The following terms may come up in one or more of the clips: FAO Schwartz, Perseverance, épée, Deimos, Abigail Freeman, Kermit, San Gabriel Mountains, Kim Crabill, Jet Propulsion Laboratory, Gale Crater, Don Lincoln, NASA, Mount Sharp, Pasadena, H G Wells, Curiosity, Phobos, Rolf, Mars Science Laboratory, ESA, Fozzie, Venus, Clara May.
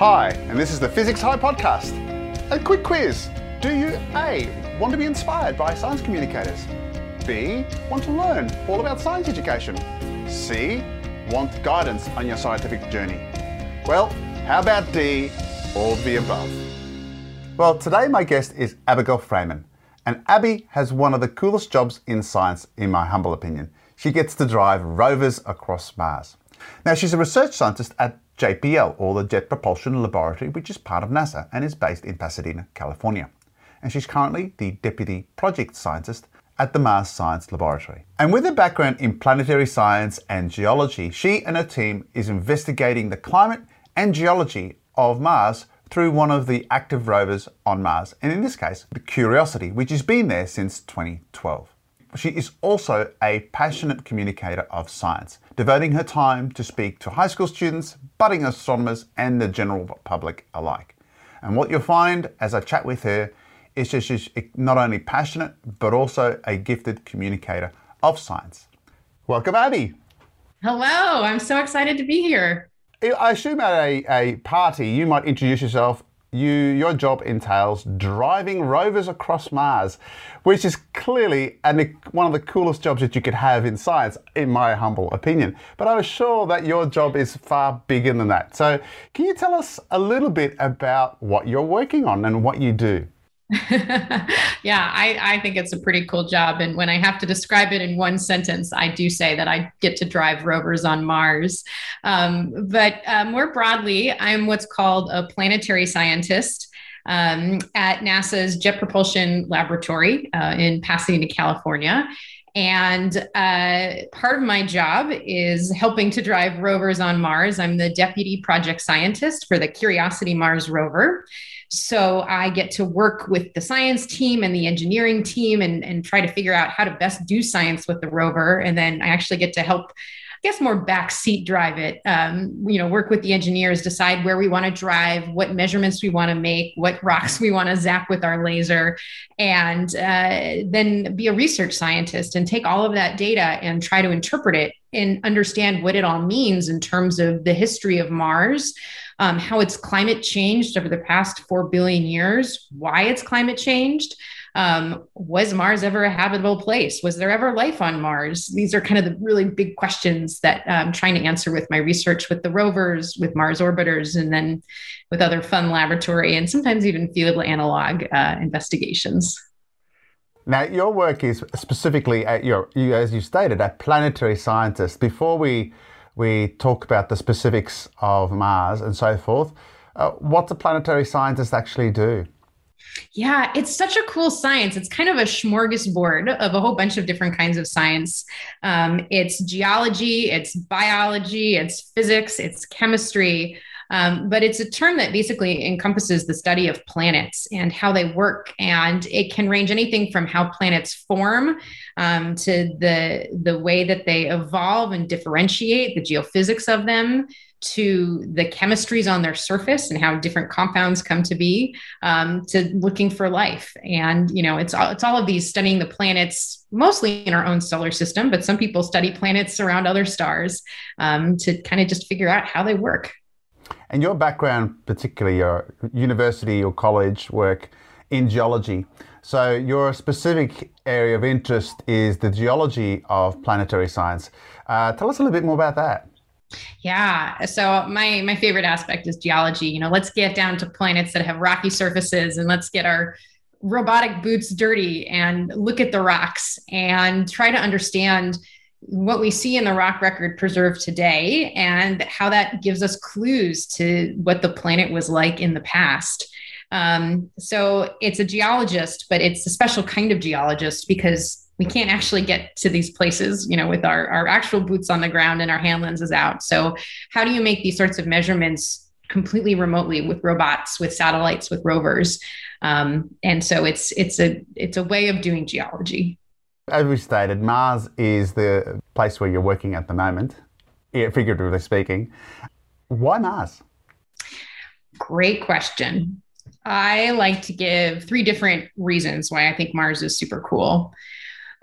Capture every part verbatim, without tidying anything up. Hi, and this is the Physics High Podcast. A quick quiz. Do you A, want to be inspired by science communicators? B, want to learn all about science education? C, want guidance on your scientific journey? Well, how about D, all of the above? Well, today my guest is Abigail Freeman, and Abby has one of the coolest jobs in science, in my humble opinion. She gets to drive rovers across Mars. Now, she's a research scientist at J P L, or the Jet Propulsion Laboratory, which is part of NASA and is based in Pasadena, California. And she's currently the Deputy Project Scientist at the Mars Science Laboratory. And with a background in planetary science and geology, she and her team is investigating the climate and geology of Mars through one of the active rovers on Mars, and in this case, the Curiosity, which has been there since twenty twelve. She is also a passionate communicator of science, devoting her time to speak to high school students, budding astronomers, and the general public alike. And what you'll find as I chat with her is that she's not only passionate, but also a gifted communicator of science. Welcome, Abby. Hello, I'm so excited to be here. I assume at a, a party, you might introduce yourself. You, your job entails driving rovers across Mars, which is clearly an, one of the coolest jobs that you could have in science, in my humble opinion. But I'm sure that your job is far bigger than that. So can you tell us a little bit about what you're working on and what you do? Yeah, I, I think it's a pretty cool job. And when I have to describe it in one sentence, I do say that I get to drive rovers on Mars. Um, but uh, more broadly, I'm what's called a planetary scientist um, at NASA's Jet Propulsion Laboratory uh, in Pasadena, California. And uh, part of my job is helping to drive rovers on Mars. I'm the deputy project scientist for the Curiosity Mars rover. So I get to work with the science team and the engineering team and, and try to figure out how to best do science with the rover. And then I actually get to help, I guess, more backseat drive it, um, you know, work with the engineers, decide where we want to drive, what measurements we want to make, what rocks we want to zap with our laser, and uh, then be a research scientist and take all of that data and try to interpret it and understand what it all means in terms of the history of Mars, um, how its climate changed over the past four billion years, why its climate changed. Um, was Mars ever a habitable place? Was there ever life on Mars? These are kind of the really big questions that I'm trying to answer with my research with the rovers, with Mars orbiters, and then with other fun laboratory and sometimes even field analog uh, investigations. Now, your work is specifically, at your, you, as you stated, a planetary scientist. Before we, we talk about the specifics of Mars and so forth, uh, what does a planetary scientist actually do? Yeah, it's such a cool science. It's kind of a smorgasbord of a whole bunch of different kinds of science. Um, it's geology, it's biology, it's physics, it's chemistry. Um, but it's a term that basically encompasses the study of planets and how they work. And it can range anything from how planets form um, to the, the way that they evolve and differentiate, the geophysics of them, to the chemistries on their surface and how different compounds come to be, um, to looking for life. And, you know, it's all, it's all of these studying the planets, mostly in our own solar system, but some people study planets around other stars um, to kind of just figure out how they work. And your background, particularly your university or college work in geology. So your specific area of interest is the geology of planetary science. Uh, tell us a little bit more about that. Yeah. So my, my favorite aspect is geology. You know, let's get down to planets that have rocky surfaces and let's get our robotic boots dirty and look at the rocks and try to understand what we see in the rock record preserved today and how that gives us clues to what the planet was like in the past. Um, so it's a geologist, but it's a special kind of geologist because we can't actually get to these places, you know, with our, our actual boots on the ground and our hand lenses out. So how do you make these sorts of measurements completely remotely with robots, with satellites, with rovers? Um, and so it's it's a it's a way of doing geology. As we stated, Mars is the place where you're working at the moment, figuratively speaking. Why Mars? Great question. I like to give three different reasons why I think Mars is super cool.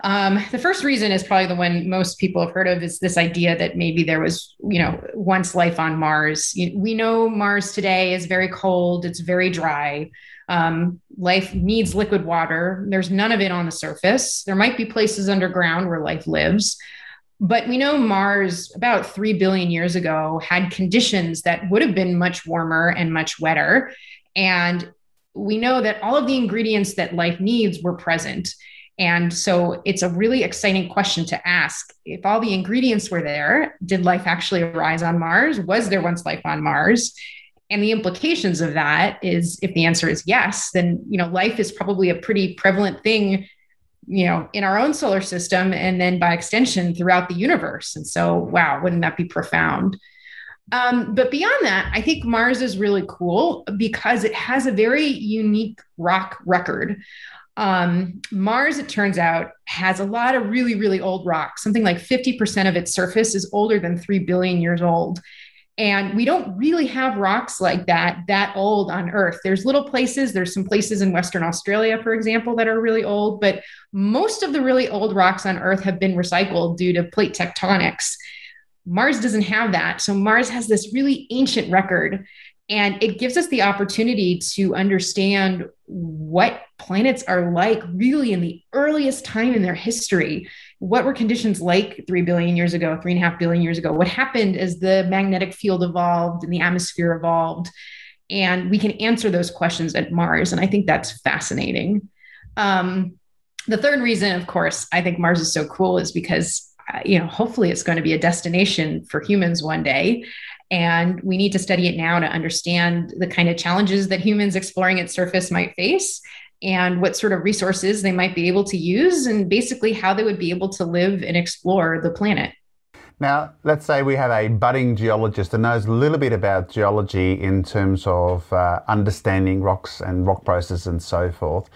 Um, the first reason is probably the one most people have heard of, is this idea that maybe there was, you know, once life on Mars. We know Mars today is very cold. It's very dry. Um, life needs liquid water. There's none of it on the surface. There might be places underground where life lives, but we know Mars about three billion years ago had conditions that would have been much warmer and much wetter. And we know that all of the ingredients that life needs were present. And so it's a really exciting question to ask. If all the ingredients were there, did life actually arise on Mars? Was there once life on Mars? And the implications of that is, if the answer is yes, then, you know, life is probably a pretty prevalent thing, you know, in our own solar system, and then by extension throughout the universe. And so, wow, wouldn't that be profound? Um, but beyond that, I think Mars is really cool because it has a very unique rock record. Um, Mars, it turns out, has a lot of really, really old rock. Something like fifty percent of its surface is older than three billion years old. And we don't really have rocks like that, that old on Earth. There's little places, there's some places in Western Australia, for example, that are really old, but most of the really old rocks on Earth have been recycled due to plate tectonics. Mars doesn't have that. So Mars has this really ancient record, and it gives us the opportunity to understand what planets are like really in the earliest time in their history. What were conditions like three billion years ago, three and a half billion years ago? What happened as the magnetic field evolved and the atmosphere evolved? And we can answer those questions at Mars. And I think that's fascinating. Um, the third reason, of course, I think Mars is so cool is because you know, hopefully it's going to be a destination for humans one day. And we need to study it now to understand the kind of challenges that humans exploring its surface might face, and what sort of resources they might be able to use, and basically how they would be able to live and explore the planet. Now, let's say we have a budding geologist that knows a little bit about geology in terms of uh, understanding rocks and rock processes and so forth.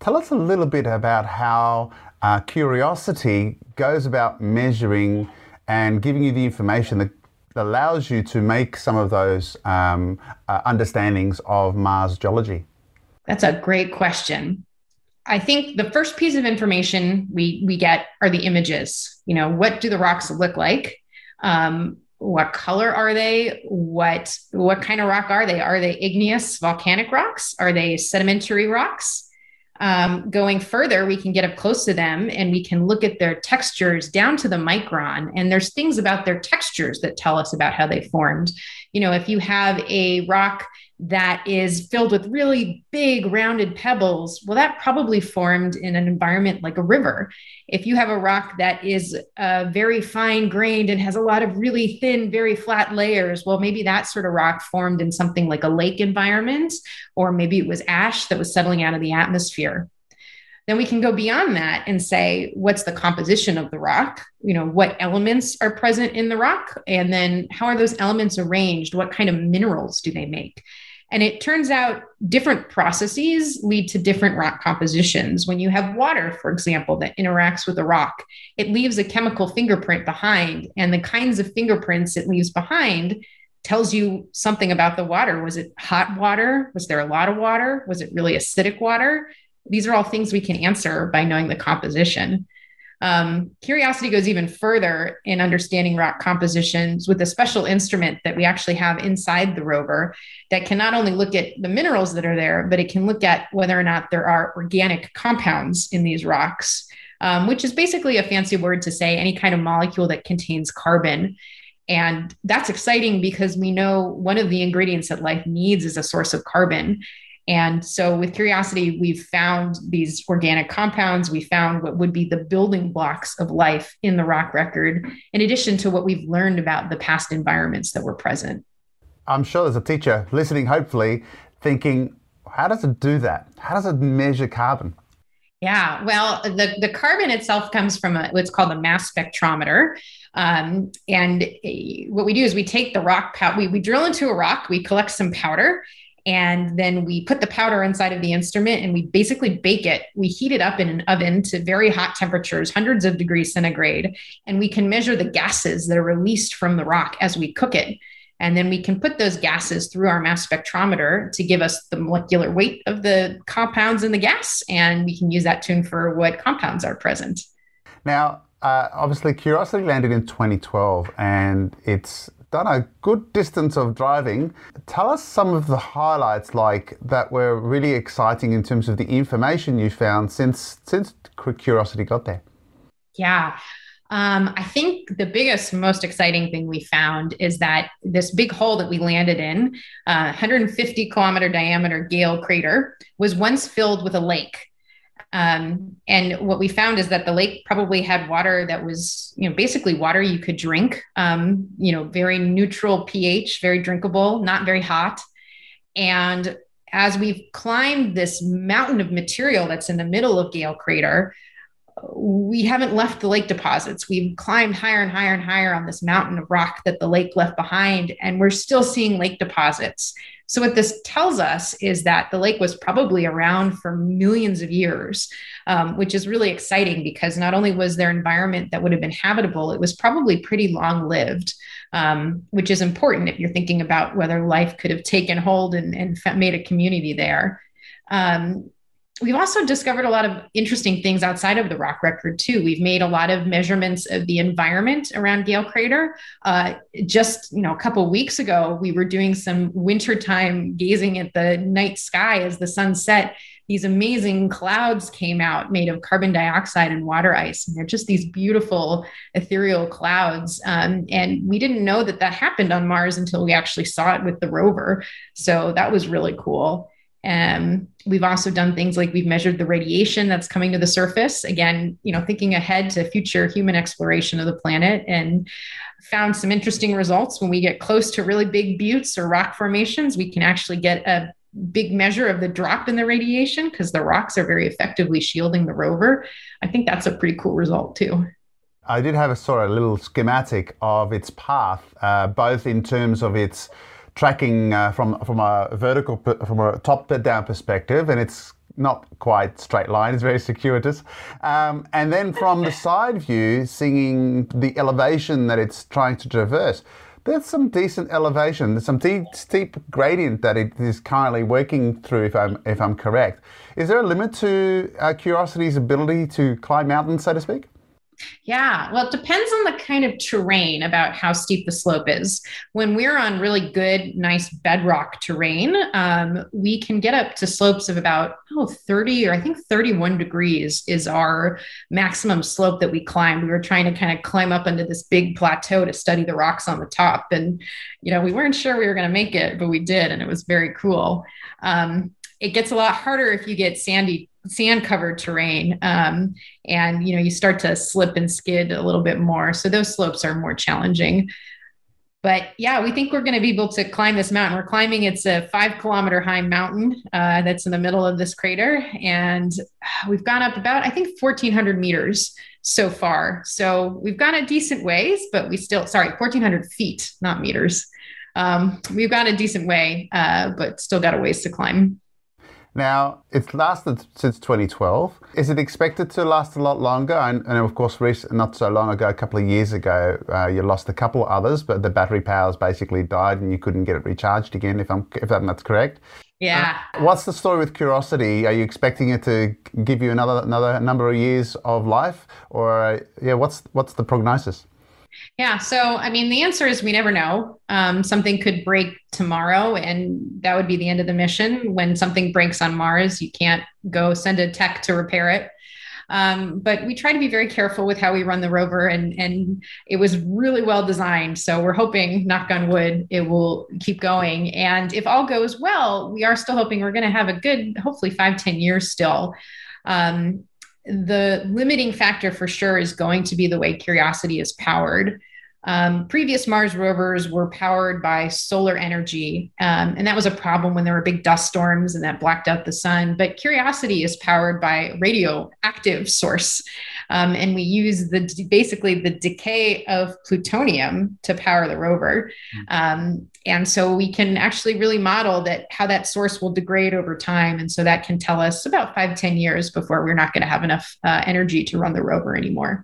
Tell us a little bit about how uh, Curiosity goes about measuring and giving you the information that allows you to make some of those um, uh, understandings of Mars geology. That's a great question. I think the first piece of information we we get are the images. You know, what do the rocks look like? Um, what color are they? What what kind of rock are they? Are they igneous volcanic rocks? Are they sedimentary rocks? Um, going further, we can get up close to them and we can look at their textures down to the micron. And there's things about their textures that tell us about how they formed. You know, if you have a rock that is filled with really big rounded pebbles, well, that probably formed in an environment like a river. If you have a rock that is uh, very fine grained and has a lot of really thin, very flat layers, well, maybe that sort of rock formed in something like a lake environment, or maybe it was ash that was settling out of the atmosphere. Then we can go beyond that and say, what's the composition of the rock? You know, what elements are present in the rock? And then how are those elements arranged? What kind of minerals do they make? And it turns out different processes lead to different rock compositions. When you have water, for example, that interacts with a rock, it leaves a chemical fingerprint behind. And the kinds of fingerprints it leaves behind tells you something about the water. Was it hot water? Was there a lot of water? Was it really acidic water? These are all things we can answer by knowing the composition. Um, Curiosity goes even further in understanding rock compositions with a special instrument that we actually have inside the rover that can not only look at the minerals that are there, but it can look at whether or not there are organic compounds in these rocks, um, which is basically a fancy word to say any kind of molecule that contains carbon. And that's exciting because we know one of the ingredients that life needs is a source of carbon. And so with Curiosity, we've found these organic compounds. We found what would be the building blocks of life in the rock record, in addition to what we've learned about the past environments that were present. I'm sure there's a teacher listening, hopefully, thinking, how does it do that? How does it measure carbon? Yeah, well, the, the carbon itself comes from a, what's called a mass spectrometer. Um, and what we do is we take the rock, pow- we, we drill into a rock, we collect some powder, and then we put the powder inside of the instrument and we basically bake it. We heat it up in an oven to very hot temperatures, hundreds of degrees centigrade. And we can measure the gases that are released from the rock as we cook it. And then we can put those gases through our mass spectrometer to give us the molecular weight of the compounds in the gas. And we can use that to infer what compounds are present. Now, uh, obviously Curiosity landed in twenty twelve and it's done a good distance of driving. Tell us some of the highlights like that were really exciting in terms of the information you found since since Curiosity got there. Yeah, um, I think the biggest, most exciting thing we found is that this big hole that we landed in, uh, one hundred fifty kilometer diameter Gale Crater, was once filled with a lake. Um, and what we found is that the lake probably had water that was, you know, basically water you could drink, um, you know, very neutral pH, very drinkable, not very hot. And as we've climbed this mountain of material that's in the middle of Gale Crater, we haven't left the lake deposits. We've climbed higher and higher and higher on this mountain of rock that the lake left behind, and we're still seeing lake deposits. So what this tells us is that the lake was probably around for millions of years, um, which is really exciting because not only was there environment that would have been habitable, it was probably pretty long-lived, um, which is important if you're thinking about whether life could have taken hold and, and made a community there. Um, We've also discovered a lot of interesting things outside of the rock record, too. We've made a lot of measurements of the environment around Gale Crater. Uh, just, you know, a couple of weeks ago, we were doing some wintertime gazing at the night sky as the sun set. These amazing clouds came out made of carbon dioxide and water ice. And they're just these beautiful ethereal clouds. Um, and we didn't know that that happened on Mars until we actually saw it with the rover. So that was really cool. Um, we've also done things like we've measured the radiation that's coming to the surface. Again, you know, thinking ahead to future human exploration of the planet, and found some interesting results. When we get close to really big buttes or rock formations, we can actually get a big measure of the drop in the radiation because the rocks are very effectively shielding the rover. I think that's a pretty cool result too. I did have a sort of little schematic of its path, uh, both in terms of its tracking uh, from from a vertical, from a top-down perspective, and it's not quite straight line, it's very circuitous. Um, and then from the side view, seeing the elevation that it's trying to traverse, there's some decent elevation, there's some deep, steep gradient that it is currently working through, if I'm, if I'm correct. Is there a limit to uh, Curiosity's ability to climb mountains, so to speak? Yeah, well, it depends on the kind of terrain about how steep the slope is. When we're on really good, nice bedrock terrain, um, we can get up to slopes of about oh, thirty or I think thirty-one degrees is our maximum slope that we climbed. We were trying to kind of climb up into this big plateau to study the rocks on the top. And, you know, we weren't sure we were going to make it, but we did. And it was very cool. Um, it gets a lot harder if you get sandy sand covered terrain. Um, and, you know, you start to slip and skid a little bit more. So those slopes are more challenging, but yeah, we think we're going to be able to climb this mountain. We're climbing, it's a five kilometer high mountain uh, that's in the middle of this crater. And we've gone up about, I think fourteen hundred meters so far. So we've gone a decent ways, but we still, sorry, fourteen hundred feet, not meters. Um, we've gone a decent way, uh, but still got a ways to climb. Now, it's lasted since twenty twelve. Is it expected to last a lot longer? And, and of course, not so long ago, a couple of years ago, uh, you lost a couple others, but the battery powers basically died and you couldn't get it recharged again, if I'm if that's correct. Yeah. Uh, what's the story with Curiosity? Are you expecting it to give you another another number of years of life? Or uh, yeah, what's what's the prognosis? Yeah. So, I mean, the answer is we never know. Um, something could break tomorrow and that would be the end of the mission. When something breaks on Mars, you can't go send a tech to repair it. Um, but we try to be very careful with how we run the rover, and, and it was really well designed. So we're hoping, knock on wood, it will keep going. And if all goes well, we are still hoping we're going to have a good, hopefully five, ten years still. Um, The limiting factor for sure is going to be the way Curiosity is powered. Um, previous Mars rovers were powered by solar energy, um, and that was a problem when there were big dust storms and that blacked out the sun. But Curiosity is powered by a radioactive source, um, and we use the basically the decay of plutonium to power the rover. Um, and so we can actually really model that how that source will degrade over time. And so that can tell us about five, ten years before we're not going to have enough uh, energy to run the rover anymore.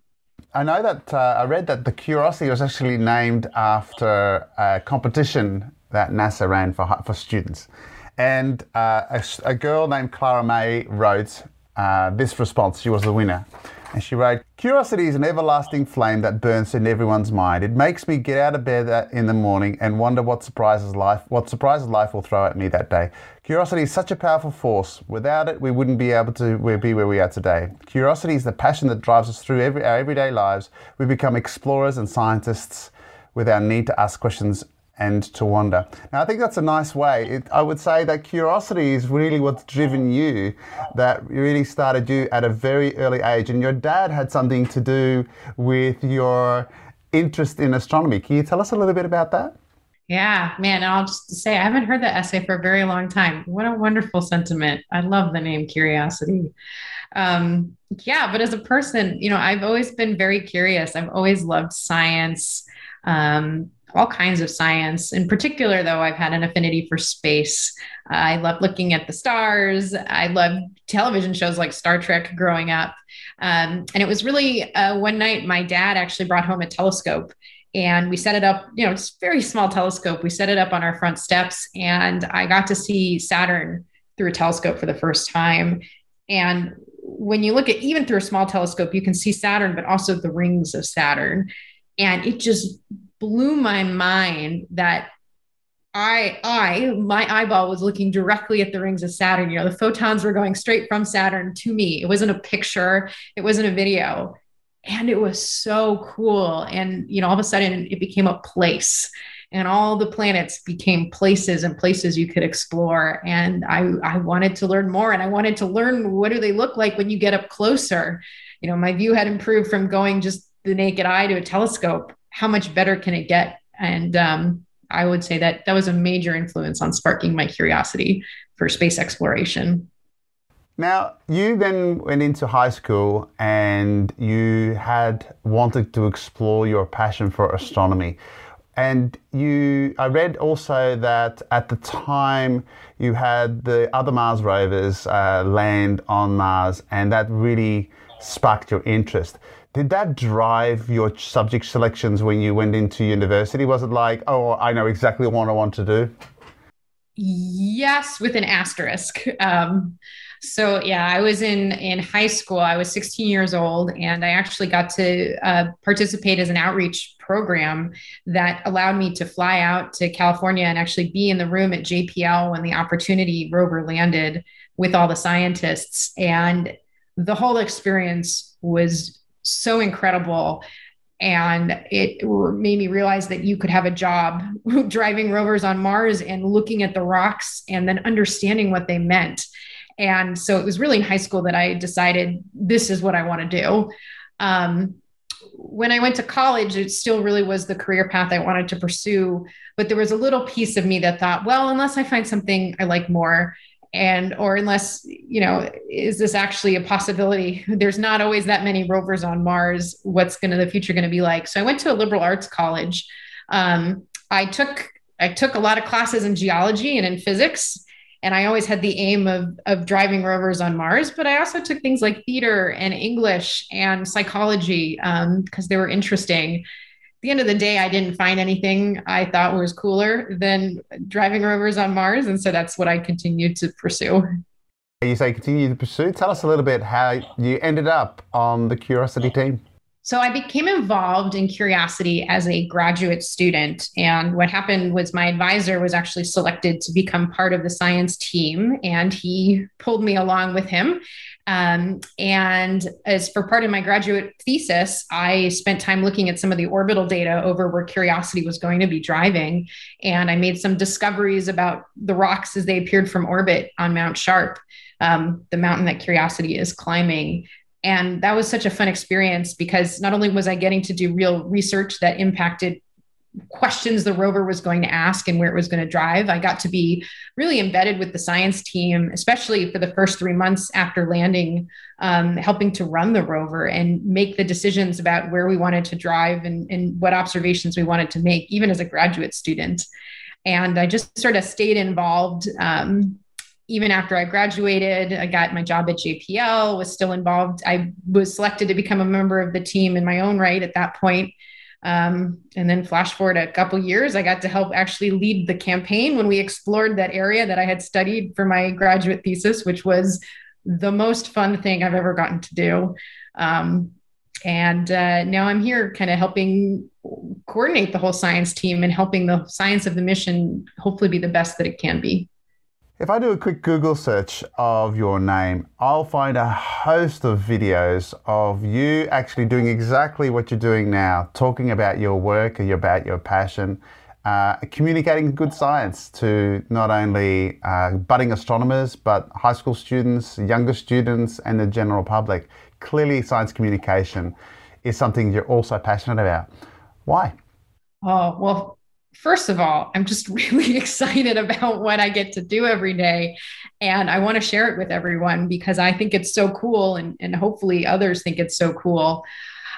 I know that uh, I read that the Curiosity was actually named after a competition that NASA ran for for students, and uh, a, a girl named Clara May wrote uh, this response. She was the winner. And she wrote, "Curiosity is an everlasting flame that burns in everyone's mind. It makes me get out of bed in the morning and wonder what surprises life, what surprises life will throw at me that day. Curiosity is such a powerful force. Without it, we wouldn't be able to be where we are today. Curiosity is the passion that drives us through every, our everyday lives. We become explorers and scientists with our need to ask questions and to wonder." Now, I think that's a nice way. It, I would say that curiosity is really what's driven you, that really started you at a very early age. And your dad had something to do with your interest in astronomy. Can you tell us a little bit about that? Yeah, man, I'll just say, I haven't heard that essay for a very long time. What a wonderful sentiment. I love the name Curiosity. Um, yeah, but as a person, you know, I've always been very curious. I've always loved science. Um, all kinds of science. In particular, though, I've had an affinity for space. Uh, I love looking at the stars. I loved television shows like Star Trek growing up. Um, and it was really uh, one night my dad actually brought home a telescope and we set it up, you know, it's a very small telescope. We set it up on our front steps and I got to see Saturn through a telescope for the first time. And when you look at even through a small telescope, you can see Saturn, but also the rings of Saturn. And it just blew my mind that I, I, my eyeball was looking directly at the rings of Saturn. You know, the photons were going straight from Saturn to me. It wasn't a picture. It wasn't a video. And it was so cool. And, you know, all of a sudden it became a place and all the planets became places and places you could explore. And I, I wanted to learn more and I wanted to learn, what do they look like when you get up closer? You know, my view had improved from going just the naked eye to a telescope. How much better can it get? And um, I would say that that was a major influence on sparking my curiosity for space exploration. Now, you then went into high school and you had wanted to explore your passion for astronomy. And you, I read also that at the time you had the other Mars rovers uh, land on Mars and that really sparked your interest. Did that drive your subject selections when you went into university? Was it like, oh, I know exactly what I want to do? Yes, with an asterisk. Um, so yeah, I was in, in high school, I was sixteen years old, and I actually got to uh, participate as an outreach program that allowed me to fly out to California and actually be in the room at J P L when the Opportunity rover landed with all the scientists. And the whole experience was so incredible. And it made me realize that you could have a job driving rovers on Mars and looking at the rocks and then understanding what they meant. And so it was really in high school that I decided this is what I want to do. Um, when I went to college, it still really was the career path I wanted to pursue. But there was a little piece of me that thought, well, unless I find something I like more, and, or unless, you know, is this actually a possibility? There's not always that many rovers on Mars. What's going to, the future going to be like? So I went to a liberal arts college. Um, I took, I took a lot of classes in geology and in physics, and I always had the aim of, of driving rovers on Mars, but I also took things like theater and English and psychology, um, because they were interesting. At the end of the day, I didn't find anything I thought was cooler than driving rovers on Mars. And so that's what I continued to pursue. You say continue to pursue. Tell us a little bit how you ended up on the Curiosity team. So I became involved in Curiosity as a graduate student. And what happened was my advisor was actually selected to become part of the science team. And he pulled me along with him. Um, and as for part of my graduate thesis, I spent time looking at some of the orbital data over where Curiosity was going to be driving. And I made some discoveries about the rocks as they appeared from orbit on Mount Sharp, um, the mountain that Curiosity is climbing. And that was such a fun experience because not only was I getting to do real research that impacted questions the rover was going to ask and where it was going to drive. I got to be really embedded with the science team, especially for the first three months after landing, um, helping to run the rover and make the decisions about where we wanted to drive and, and what observations we wanted to make, even as a graduate student. And I just sort of stayed involved. Um, even after I graduated, I got my job at J P L, was still involved. I was selected to become a member of the team in my own right at that point. Um, and then flash forward a couple years, I got to help actually lead the campaign when we explored that area that I had studied for my graduate thesis, which was the most fun thing I've ever gotten to do. Um, and uh, now I'm here kind of helping coordinate the whole science team and helping the science of the mission hopefully be the best that it can be. If I do a quick Google search of your name, I'll find a host of videos of you actually doing exactly what you're doing now, talking about your work, about your passion, uh, communicating good science to not only uh, budding astronomers, but high school students, younger students, and the general public. Clearly, science communication is something you're also passionate about. Why? Oh, well, first of all, I'm just really excited about what I get to do every day. And I want to share it with everyone because I think it's so cool. And, and hopefully others think it's so cool.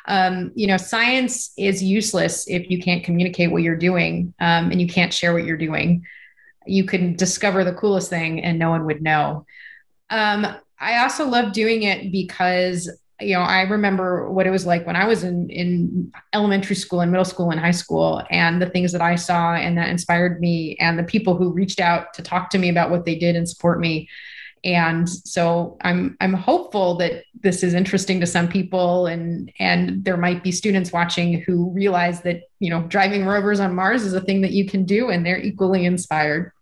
Um, you know, science is useless if you can't communicate what you're doing um, and you can't share what you're doing. You can discover the coolest thing and no one would know. Um, I also love doing it because, you know, I remember what it was like when I was in, in elementary school and middle school and high school, and the things that I saw and that inspired me and the people who reached out to talk to me about what they did and support me. And so I'm, I'm hopeful that this is interesting to some people, and, and there might be students watching who realize that, you know, driving rovers on Mars is a thing that you can do, and they're equally inspired.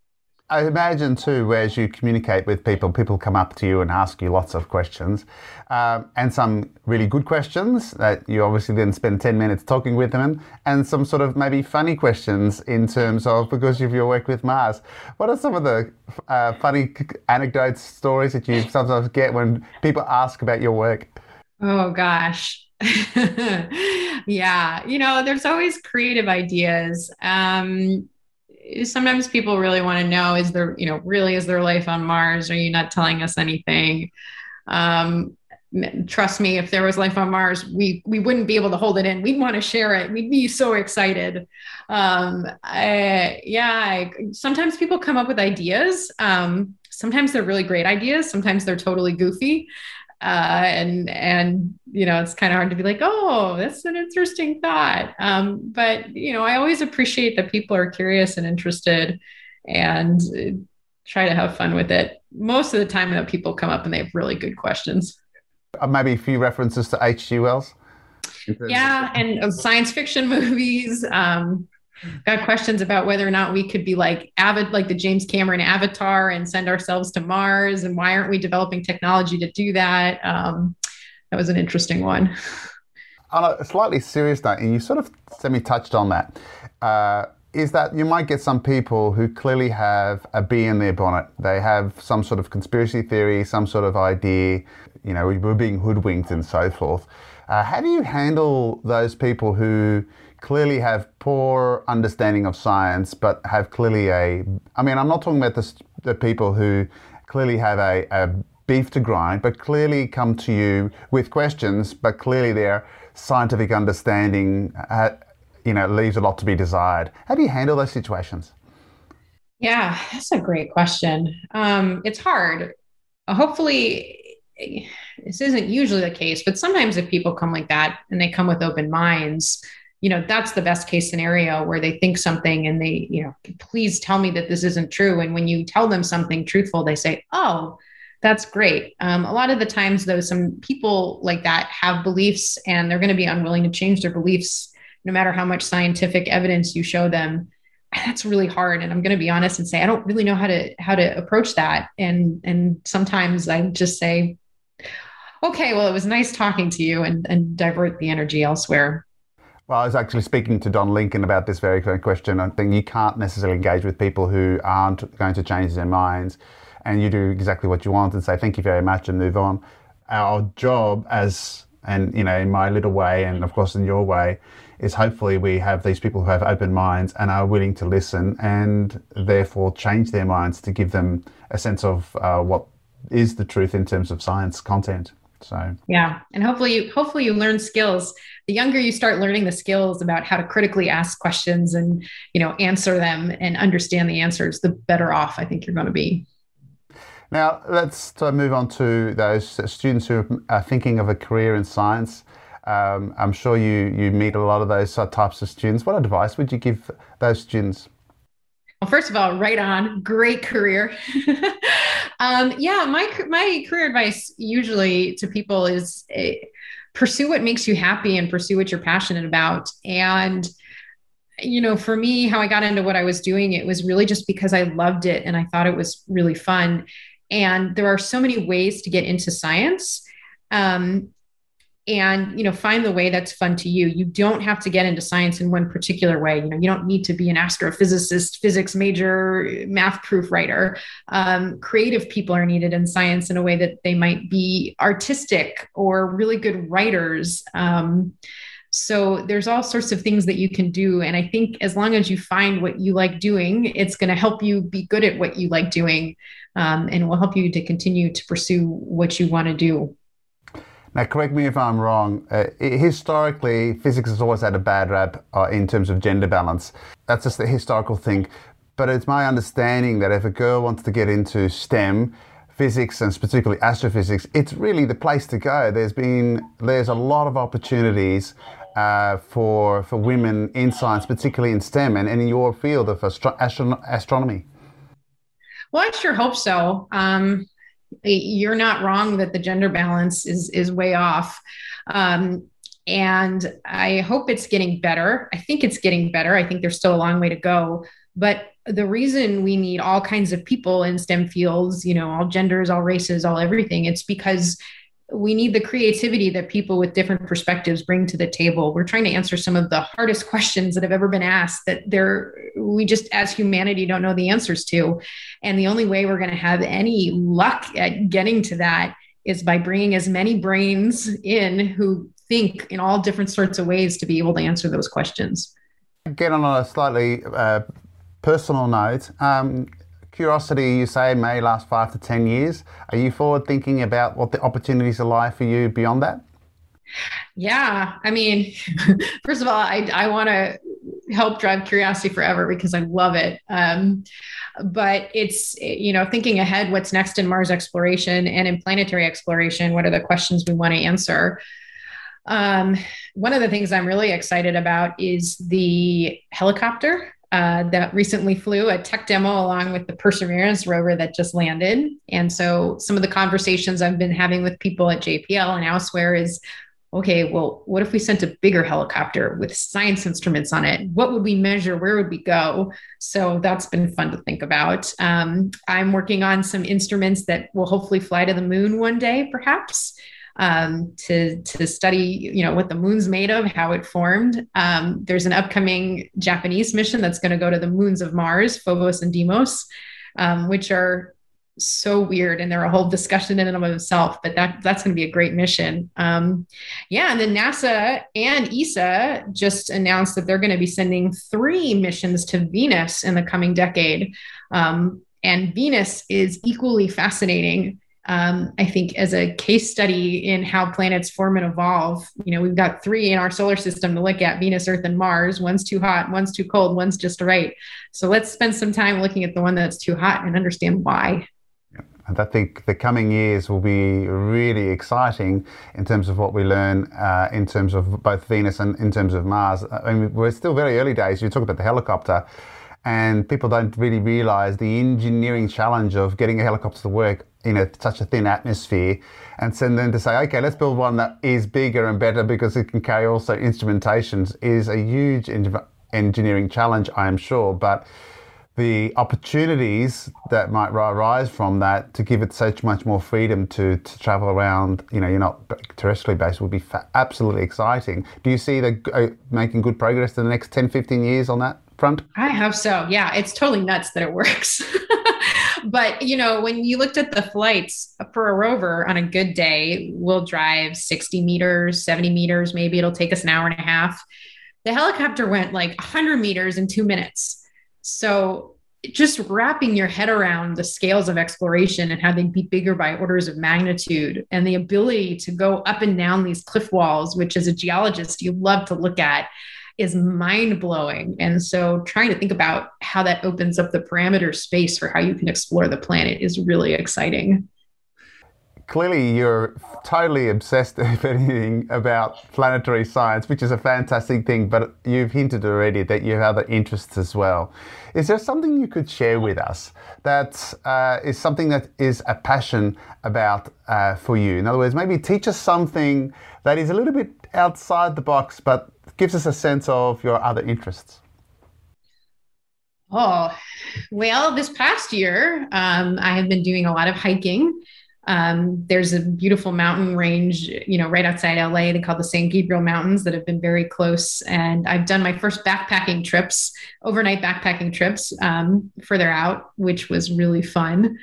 I imagine too, as you communicate with people, people come up to you and ask you lots of questions, um, and some really good questions that you obviously then spend ten minutes talking with them, and some sort of maybe funny questions in terms of, because of your work with Mars. What are some of the uh, funny anecdotes, stories that you sometimes get when people ask about your work? Oh gosh. Yeah. You know, there's always creative ideas. Um, Sometimes people really want to know, is there, you know, really is there life on Mars? Are you not telling us anything? Um, trust me, if there was life on Mars, we we wouldn't be able to hold it in. We'd want to share it. We'd be so excited. Um, I, yeah, I, sometimes people come up with ideas. Um, sometimes they're really great ideas. Sometimes they're totally goofy. Uh, and, and, you know, it's kind of hard to be like, oh, that's an interesting thought. Um, but, you know, I always appreciate that people are curious and interested and try to have fun with it. Most of the time that people come up and they have really good questions. Maybe a few references to H G Wells. Yeah. And science fiction movies. Um, got questions about whether or not we could be like avid, like the James Cameron Avatar, and send ourselves to Mars. And why aren't we developing technology to do that? Um, that was an interesting one. On a slightly serious note, and you sort of semi-touched on that, uh, is that you might get some people who clearly have a bee in their bonnet. They have some sort of conspiracy theory, some sort of idea, you know, we're being hoodwinked and so forth. Uh, how do you handle those people who clearly have poor understanding of science, but have clearly a, I mean, I'm not talking about the, the people who clearly have a, a beef to grind, but clearly come to you with questions, but clearly their scientific understanding, uh, you know, leaves a lot to be desired. How do you handle those situations? Yeah, that's a great question. Um, it's hard. Hopefully, this isn't usually the case, but sometimes if people come like that and they come with open minds, you know, that's the best case scenario, where they think something and they, you know, please tell me that this isn't true. And when you tell them something truthful, they say, oh, that's great. Um, a lot of the times though, some people like that have beliefs, and they're going to be unwilling to change their beliefs, no matter how much scientific evidence you show them. That's really hard. And I'm going to be honest and say, I don't really know how to, how to approach that. And, and sometimes I just say, okay, well, it was nice talking to you, and, and divert the energy elsewhere. Well, I was actually speaking to Don Lincoln about this very question. I think you can't necessarily engage with people who aren't going to change their minds, and you do exactly what you want and say, thank you very much, and move on. Our job as, and you know, in my little way, and of course in your way, is hopefully we have these people who have open minds and are willing to listen, and therefore change their minds to give them a sense of uh, what is the truth in terms of science content. So yeah, and hopefully you, hopefully you learn skills. The younger you start learning the skills about how to critically ask questions and, you know, answer them and understand the answers, the better off I think you're going to be. Now let's move on to those students who are thinking of a career in science. Um, I'm sure you you meet a lot of those types of students. What advice would you give those students? Well, first of all, right on. Great career. um, yeah, my my career advice usually to people is uh, pursue what makes you happy and pursue what you're passionate about. And, you know, for me, how I got into what I was doing, it was really just because I loved it and I thought it was really fun. And there are so many ways to get into science. Um, and, you know, find the way that's fun to you. You don't have to get into science in one particular way. You know, you don't need to be an astrophysicist, physics major, math proof writer. Um, creative people are needed in science in a way that they might be artistic or really good writers. Um, so there's all sorts of things that you can do. And I think as long as you find what you like doing, it's going to help you be good at what you like doing. Um, and it will help you to continue to pursue what you want to do. Now, correct me if I'm wrong. Uh, historically, physics has always had a bad rap uh, in terms of gender balance. That's just a historical thing. But it's my understanding that if a girl wants to get into STEM, physics and specifically astrophysics, it's really the place to go. There's been there's a lot of opportunities uh, for for women in science, particularly in STEM and, and in your field of astro- astro- astronomy. Well, I sure hope so. Um... You're not wrong that the gender balance is is way off. Um, and I hope it's getting better. I think it's getting better. I think there's still a long way to go. But the reason we need all kinds of people in STEM fields, you know, all genders, all races, all everything, it's because we need the creativity that people with different perspectives bring to the table. We're trying to answer some of the hardest questions that have ever been asked that they're, we just as humanity don't know the answers to. And the only way we're going to have any luck at getting to that is by bringing as many brains in who think in all different sorts of ways to be able to answer those questions. Again, on a slightly uh, personal note, um, Curiosity, you say, may last five to ten years. Are you forward thinking about what the opportunities lie for you beyond that? Yeah. I mean, first of all, I, I want to help drive Curiosity forever because I love it. Um, but it's, you know, thinking ahead, what's next in Mars exploration and in planetary exploration? What are the questions we want to answer? Um, one of the things I'm really excited about is the helicopter Uh, that recently flew a tech demo along with the Perseverance rover that just landed. And so some of the conversations I've been having with people at J P L and elsewhere is, okay, well, what if we sent a bigger helicopter with science instruments on it? What would we measure? Where would we go? So that's been fun to think about. Um, I'm working on some instruments that will hopefully fly to the moon one day, perhaps. Um, to, to study, you know, what the moon's made of, how it formed. Um, there's an upcoming Japanese mission that's going to go to the moons of Mars, Phobos and Deimos, um, which are so weird. And they're a whole discussion in and of itself, but that that's going to be a great mission. Um, yeah. And then NASA and E S A just announced that they're going to be sending three missions to Venus in the coming decade. Um, and Venus is equally fascinating. Um, I think as a case study in how planets form and evolve, you know, we've got three in our solar system to look at: Venus, Earth, and Mars. One's too hot, one's too cold, one's just right. So let's spend some time looking at the one that's too hot and understand why. And I think the coming years will be really exciting in terms of what we learn uh, in terms of both Venus and in terms of Mars. I mean, we're still very early days. You talk about the helicopter. And people don't really realize the engineering challenge of getting a helicopter to work in a, such a thin atmosphere, and send them to say, okay, let's build one that is bigger and better because it can carry also instrumentations, is a huge en- engineering challenge, I am sure. But the opportunities that might arise from that to give it such much more freedom to, to travel around, you know, you're not terrestrially based, would be fa- absolutely exciting. Do you see the uh, making good progress in the next ten, fifteen years on that front? I hope so. Yeah, it's totally nuts that it works. But, you know, when you looked at the flights for a rover on a good day, we'll drive sixty meters, seventy meters, maybe it'll take us an hour and a half. The helicopter went like one hundred meters in two minutes. So just wrapping your head around the scales of exploration and how they'd be bigger by orders of magnitude, and the ability to go up and down these cliff walls, which as a geologist, you love to look at, is mind-blowing. And so trying to think about how that opens up the parameter space for how you can explore the planet is really exciting. clearly you're totally obsessed, if anything, about planetary science, which is a fantastic thing, but you've hinted already that you have other interests as well. Is there something you could share with us that uh, is something that is a passion about uh, for you? In other words, maybe teach us something that is a little bit outside the box, but gives us a sense of your other interests. Oh, well, this past year, um, I have been doing a lot of hiking. Um, there's a beautiful mountain range, you know, right outside L A, they call the San Gabriel Mountains, that have been very close. And I've done my first backpacking trips, overnight backpacking trips, um, further out, which was really fun.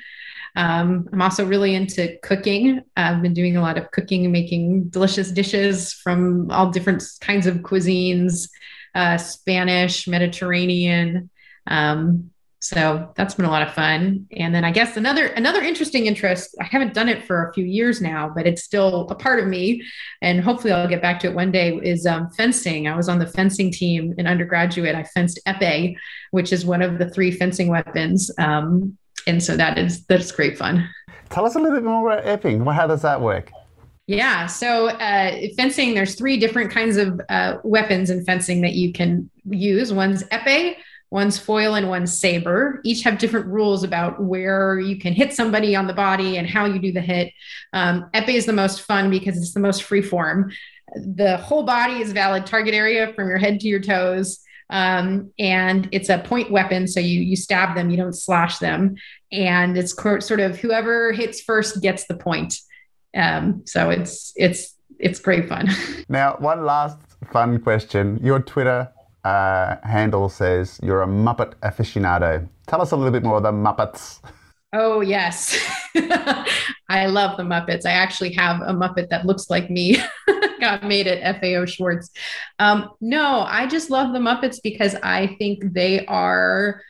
Um, I'm also really into cooking. I've been doing a lot of cooking and making delicious dishes from all different kinds of cuisines, uh, Spanish, Mediterranean. Um, so that's been a lot of fun. And then I guess another, another interesting interest, I haven't done it for a few years now, but it's still a part of me, and hopefully I'll get back to it one day, is, um, fencing. I was on the fencing team in undergraduate. I fenced épée, which is one of the three fencing weapons. Um, And so that is, that's great fun. Tell us a little bit more about epping. How does that work? Yeah. So uh, fencing, there's three different kinds of uh, weapons in fencing that you can use. One's épée, one's foil, and one's saber. Each have different rules about where you can hit somebody on the body and how you do the hit. Um, épée is the most fun because it's the most free form. The whole body is valid target area from your head to your toes. Um, and it's a point weapon. So you, you stab them, you don't slash them. And it's sort of whoever hits first gets the point. Um, so it's, it's, it's great fun. Now, one last fun question. Your Twitter uh, handle says you're a Muppet aficionado. Tell us a little bit more of the Muppets. Oh, yes. I love the Muppets. I actually have a Muppet that looks like me. Got made at F A O Schwartz. Um, no, I just love the Muppets because I think they are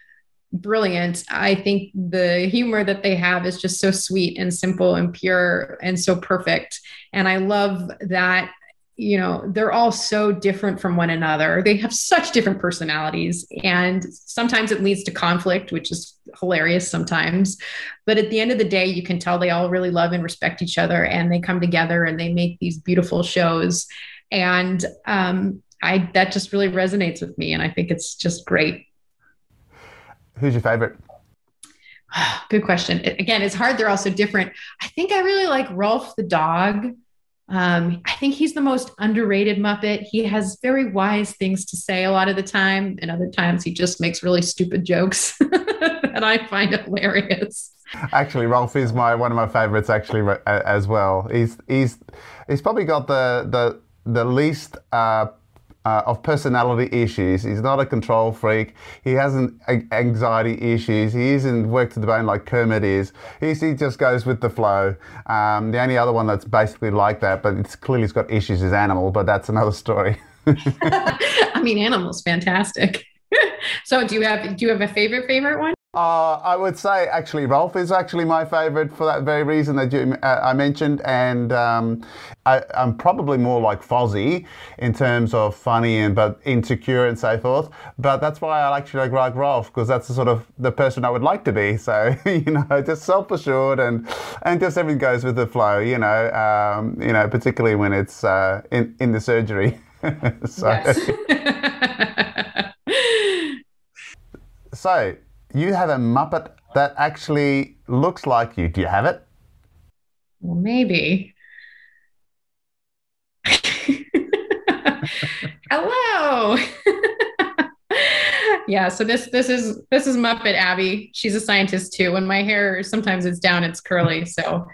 brilliant. I think the humor that they have is just so sweet and simple and pure and so perfect. And I love that, you know, they're all so different from one another. They have such different personalities, and sometimes it leads to conflict, which is hilarious sometimes. But at the end of the day, you can tell they all really love and respect each other, and they come together and they make these beautiful shows. And um, I, that just really resonates with me. And I think it's just great. Who's your favorite? Good question. Again, it's hard. They're all so different. I think I really like Rolf the dog. Um, I think he's the most underrated Muppet. He has very wise things to say a lot of the time, and other times he just makes really stupid jokes that I find hilarious. Actually, Rolf is my one of my favorites. Actually, uh, as well, he's he's he's probably got the the the least uh, uh, of personality issues. He's not a control freak. He hasn't anxiety issues. He isn't worked to the bone like Kermit is. He's, he just goes with the flow. Um, the only other one that's basically like that, but it's clearly he's got issues, is Animal. But that's another story. I mean, Animal's fantastic. So, do you have do you have a favorite favorite one? Uh, I would say actually Rolf is actually my favourite for that very reason that you, uh, I mentioned, and um, I, I'm probably more like Fozzie in terms of funny and but insecure and so forth. But that's why I actually like Rolf, because that's the sort of the person I would like to be. So you know, just self-assured and and just everything goes with the flow. You know, um, you know, particularly when it's uh, in in the surgery. So. Yes. So. You have a Muppet that actually looks like you. Do you have it? Well, maybe. Hello. Yeah. So this, this is, this is Muppet Abby. She's a scientist too. When my hair, sometimes it's down, it's curly. So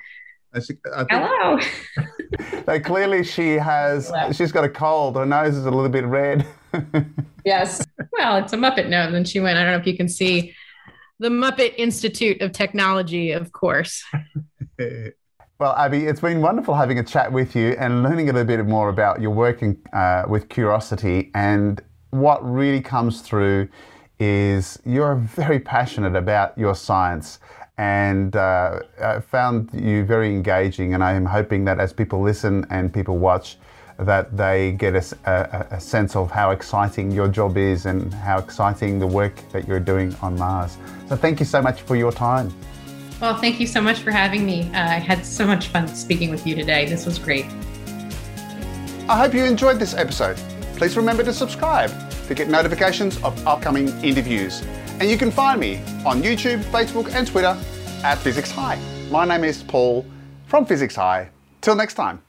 I think, I think, hello. So clearly she has, hello. She's got a cold. Her nose is a little bit red. Yes. Well, it's a Muppet nose. And she went, I don't know if you can see, the Muppet Institute of Technology, of course. Well, Abby, it's been wonderful having a chat with you and learning a little bit more about your work in, uh, with Curiosity. And what really comes through is you're very passionate about your science, and uh, I found you very engaging. And I am hoping that as people listen and people watch, that they get a, a, a sense of how exciting your job is and how exciting the work that you're doing on Mars. So thank you so much for your time. Well, thank you so much for having me. Uh, I had so much fun speaking with you today. This was great. I hope you enjoyed this episode. Please remember to subscribe to get notifications of upcoming interviews. And you can find me on YouTube, Facebook, and Twitter at Physics High. My name is Paul from Physics High. Till next time.